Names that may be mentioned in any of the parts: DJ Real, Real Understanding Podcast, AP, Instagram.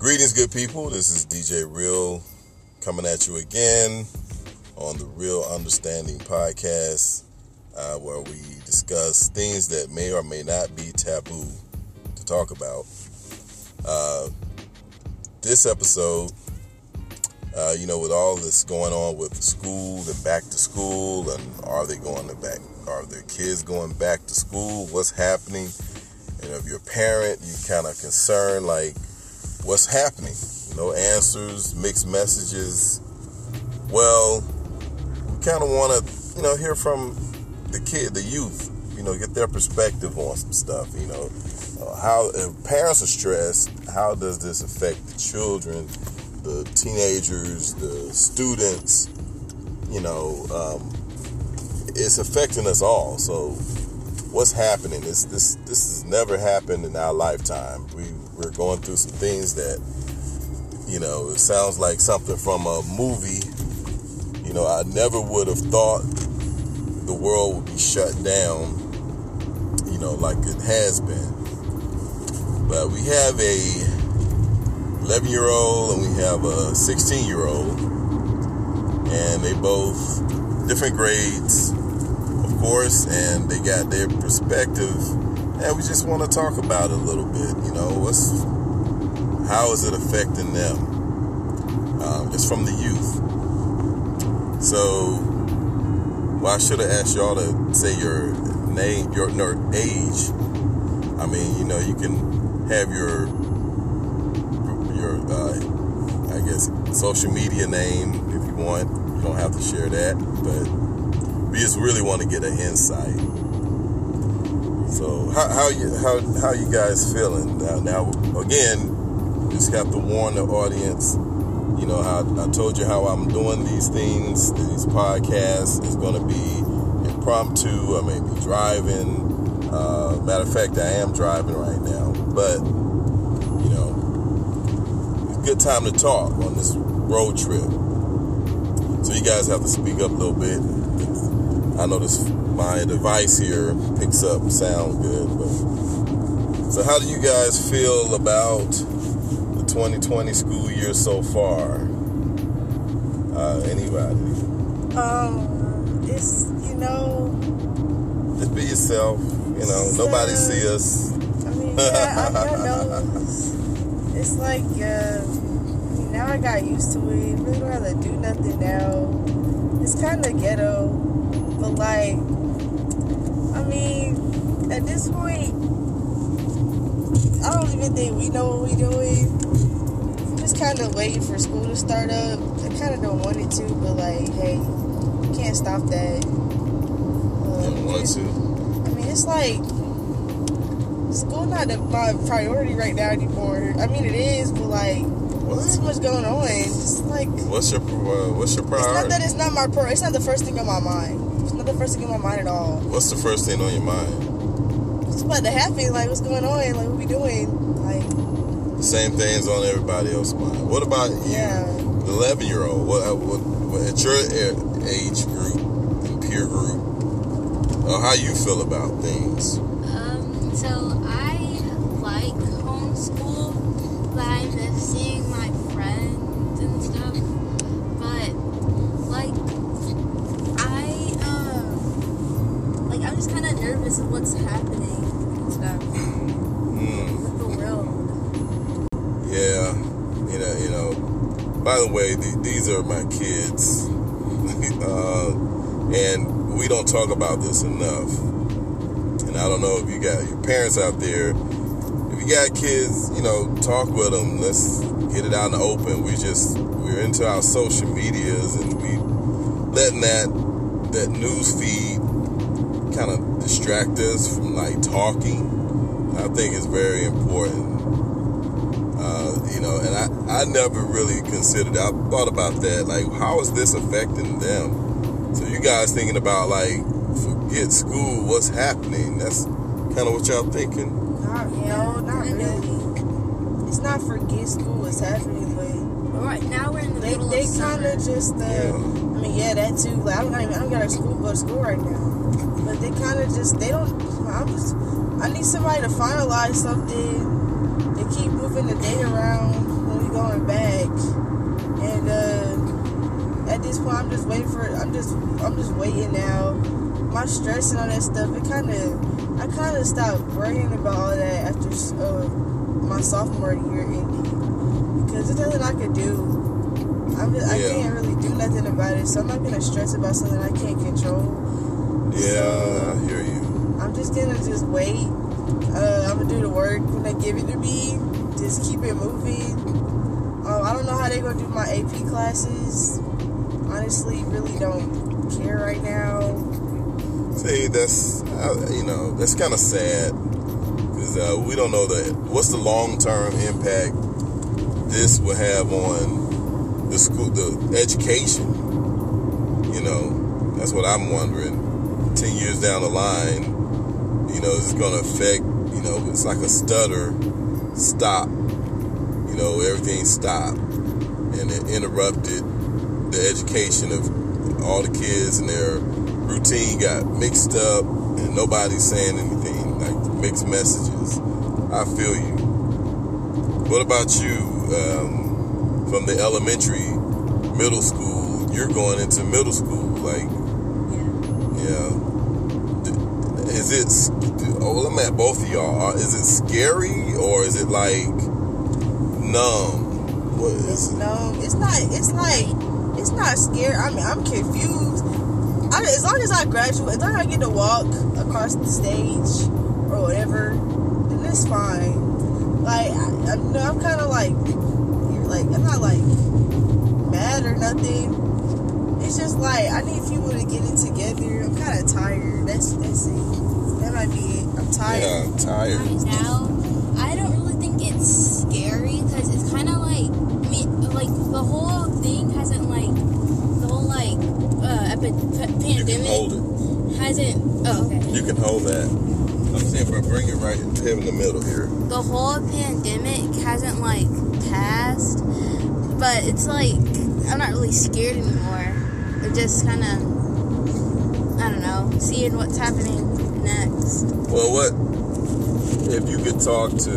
Greetings, good people. This is DJ Real coming at you again on the Real Understanding Podcast, where we discuss things that may or may not be taboo to talk about. This episode, with all this going on with the school and back to school, and are their kids going back to school? What's happening? And if you're a parent, you kind of concerned, like, what's happening? No answers, mixed messages. Well, we kind of want to, hear from the youth, get their perspective on some stuff, How, if parents are stressed, how does this affect the children, the teenagers, the students? It's affecting us all. So what's happening? This has never happened in our lifetime. We're going through some things that, it sounds like something from a movie. I never would have thought the world would be shut down, like it has been. But we have a 11-year-old and we have a 16-year-old, and they both different grades, of course, and they got their perspective. And we just want to talk about it a little bit, how is it affecting them? It's from the youth. So I should have asked y'all to say your name, your age. I mean, you can have your social media name if you want. You don't have to share that, but we just really want to get an insight. So how you guys feeling now? Again, just have to warn the audience. I told you how I'm doing these things. These podcasts is going to be impromptu. I may be driving. Matter of fact, I am driving right now. But it's a good time to talk on this road trip. So you guys have to speak up a little bit. I know this. My device here picks up sound good. But so how do you guys feel about the 2020 school year so far? Anybody? It's, just be yourself. Nobody see us. I don't know. It's like, now I got used to it. Really don't have to do nothing now. It's kind of ghetto, but at this point, I don't even think we know what we're doing. Just kind of waiting for school to start up. I kind of don't want it to, but hey, you can't stop that. Don't want to. It's like school not my priority right now anymore. It is, but there's so much going on. It's like, what's your priority? It's not that it's not my priority. It's not the first thing on my mind. It's not the first thing on my mind at all. What's the first thing on your mind? What's about to happen? What's going on? What we doing? The same things on everybody else's mind. What about you? Yeah. The 11-year-old. What at your age group and peer group? How you feel about things? So I like homeschool, but I just seeing my friends and stuff. But I'm just kind of nervous of what's happening. Yeah, by the way, these are my kids, and we don't talk about this enough. And I don't know if you got your parents out there. If you got kids, talk with them. Let's get it out in the open. We're into our social medias, and we letting that news feed kind of distract us from talking. I think it's very important. And I never really considered, I thought about that, how is this affecting them? So you guys thinking about, forget school, what's happening? That's kind of what y'all thinking? Not really. It's not forget school, what's happening, but... All right, now we're in the middle of summer. They kind of just, that too. I don't got to go to school right now. But they kind of just, I need somebody to finalize something. They keep moving the date around. going back. And at this point, I'm just waiting for it. I'm just waiting now. My stress and all that stuff, I kind of stopped worrying about all that after my sophomore year ended, because there's nothing I could do. I can't really do nothing about it, so I'm not gonna stress about something I can't control. Yeah, so, I hear you. I'm just gonna just wait. I'm gonna do the work when they give it to me. Just keep it moving. I don't know how they're gonna do my AP classes. Honestly, really don't care right now. See, that's kind of sad, because we don't know what's the long-term impact this will have on the school, the education. That's what I'm wondering. 10 years down the line, it's going to affect. It's like a stutter, stop. Everything stopped, and it interrupted the education of all the kids, and their routine got mixed up, and nobody's saying anything, like mixed messages. I feel you. What about you? From the elementary, middle school, you're going into middle school, I'm at both of y'all. Is it scary, or is it like numb? What is it's it? Numb. It's not scary. I mean, I'm confused. As long as I graduate, as long as I get to walk across the stage or whatever, then it's fine. Like, I'm kind of like, I'm not like mad or nothing. It's just like, I need people to get it together. I'm kind of tired. That's it. That might be it. I'm tired. Yeah, I'm tired. Right now, I don't really think it's scary, because it's kind of like, I mean, like, the whole thing hasn't, like, the whole, like, pandemic. You can hold it. Hasn't, oh, okay. You can hold that. I'm saying, but bring it right in the middle here. The whole pandemic hasn't, like, passed, but it's like, I'm not really scared anymore. I'm just kind of, I don't know, seeing what's happening next. Well, what, if you could talk to,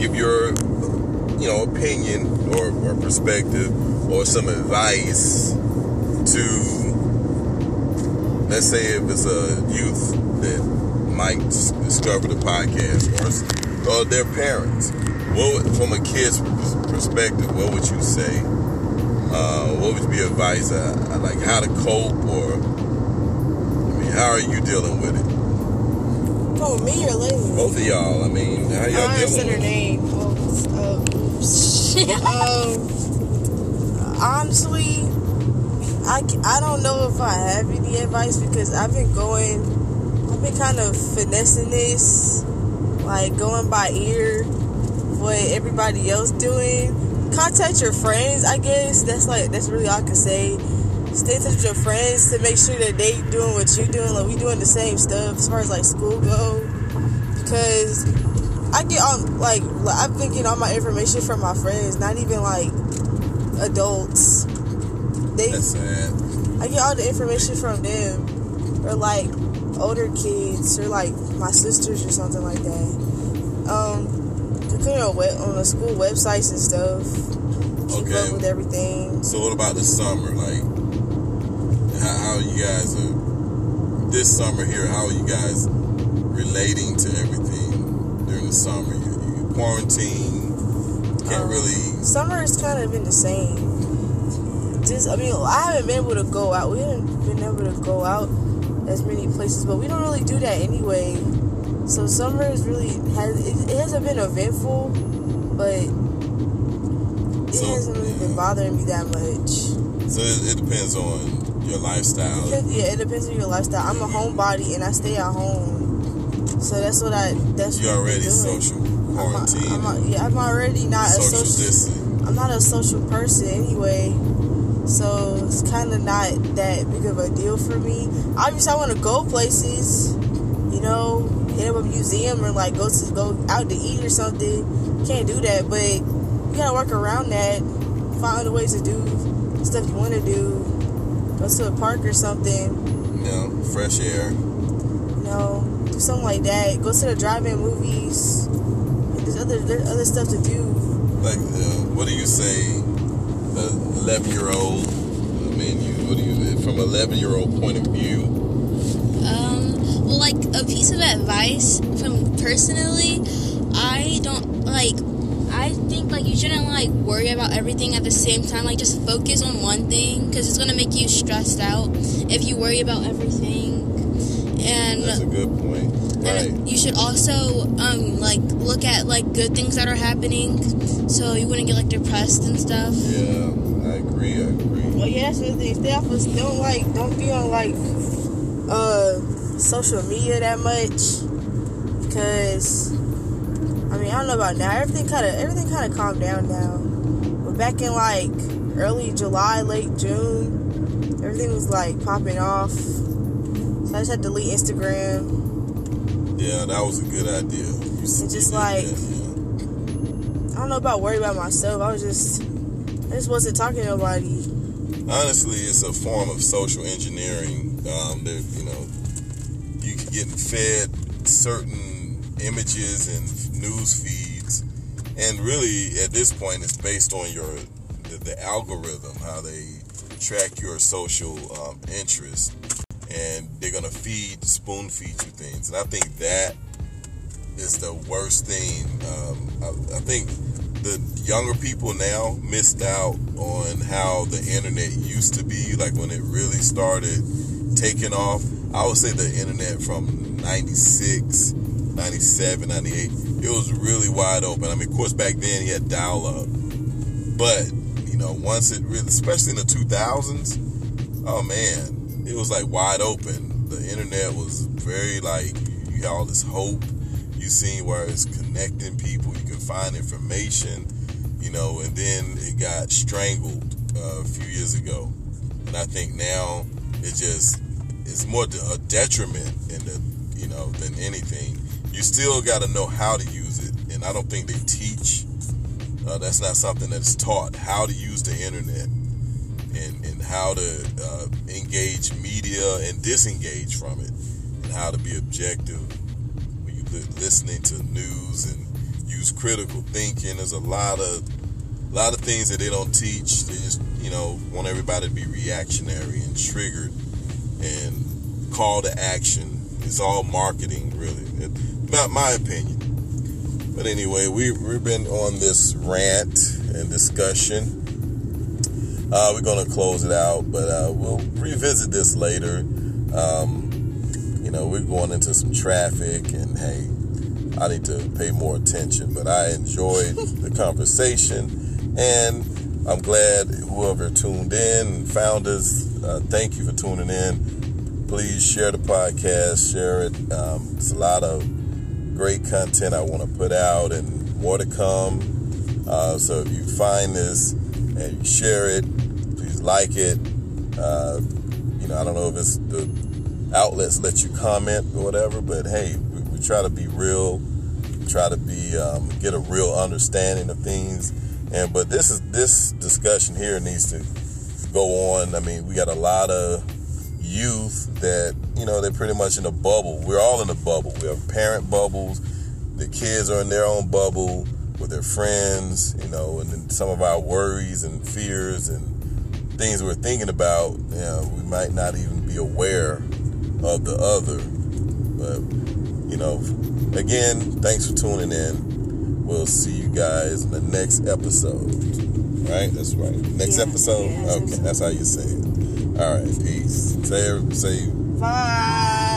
give your, opinion or perspective or some advice to, let's say if it's a youth that might discover the podcast or their parents, from a kid's perspective, what would you say? What would be advice, like how to cope, or how are you dealing with it? Oh, me or Lily? Both of y'all. I mean, how y'all dealing with it? I said her name. Honestly, I don't know if I have any advice, because I've been kind of finessing this, like going by ear, what everybody else doing. Contact your friends, I guess. That's really all I can say. Stay in touch with your friends to make sure that they doing what you're doing. Like, we doing the same stuff as far as like school go, because I get on I've been getting all my information from my friends, not even like adults. That's sad. I get all the information from them, or like older kids, or like my sisters or something like that. On the school websites and stuff. Keep up with everything. So what about the summer? Like, how you guys are this summer here? How are you guys relating to everything during the summer? You quarantine. Can't really. Summer has kind of been the same. I haven't been able to go out. We haven't been able to go out as many places, but we don't really do that anyway. So summer is really it hasn't been eventful, but it hasn't really been bothering me that much. So it depends on your lifestyle. It depends on your lifestyle. I'm a homebody and I stay at home, so that's what I. That's you already social quarantine. I'm already not social distance. I'm not a social person anyway, so it's kind of not that big of a deal for me. Obviously, I want to go places, hit up a museum or like go out to eat or something. Can't do that, but you gotta work around that. Find other ways to do stuff you want to do. Go to a park or something. Fresh air. Do something like that. Go to the drive-in movies. There's other stuff to do. like, what do you say, 11-year-old, I mean, from 11-year-old point of view? Like, a piece of advice from personally, I don't, like, I think, like, you shouldn't, like, worry about everything at the same time. Like, just focus on one thing, because it's going to make you stressed out if you worry about everything. And that's a good point. Right. You should also, like, look at, like, good things that are happening, so you wouldn't get, like, depressed and stuff. Yeah, I agree. Well, yeah, that's the thing. Stay off of, don't be on, like, social media that much, because, I mean, I don't know about now. Everything kind of calmed down now. But back in, like, early July, late June, everything was, like, popping off. So I just had to delete Instagram. Yeah, that was a good idea. I don't know about worry about myself. I just wasn't talking to nobody. Honestly, it's a form of social engineering. That, you know, you can get fed certain images and news feeds, and really at this point, it's based on the algorithm, how they track your social interest. And they're going to spoon feed you things. And I think that is the worst thing. I think the younger people now missed out on how the internet used to be, like when it really started taking off. I would say the internet from 96, 97, 98, it was really wide open. I mean, of course, back then you had dial-up. But, you know, once it really, especially in the 2000s, oh, man. It was like wide open. The internet was very like, you had all this hope. You seen where it's connecting people. You can find information, you know, and then it got strangled a few years ago. And I think now it's more a detriment than anything. You still got to know how to use it. And I don't think they teach. That's not something that's taught, how to use the internet. And how to engage media and disengage from it, and how to be objective when you're listening to news and use critical thinking. There's a lot of things that they don't teach. They just, you know, want everybody to be reactionary and triggered and call to action. It's all marketing, really. It's not my opinion. But anyway, we've been on this rant and discussion. We're going to close it out, but we'll revisit this later. You know, we're going into some traffic, and hey, I need to pay more attention. But I enjoyed the conversation, and I'm glad whoever tuned in and found us. Thank you for tuning in. Please share the podcast, share it. It's a lot of great content I want to put out, and more to come. So if you find this and you share it, please like it. You know, I don't know if it's the outlets let you comment or whatever, but hey, we try to be real, try to be get a real understanding of things. And but this discussion here needs to go on. I mean, we got a lot of youth that, you know, they're pretty much in a bubble. We're all in a bubble. We have parent bubbles. The kids are in their own bubble with their friends, you know, and then some of our worries and fears and things we're thinking about, you know, we might not even be aware of the other. But, you know, again, thanks for tuning in. We'll see you guys in the next episode. Right? That's right. Next episode? Yeah, okay, that's how you say it. All right, peace. Say bye.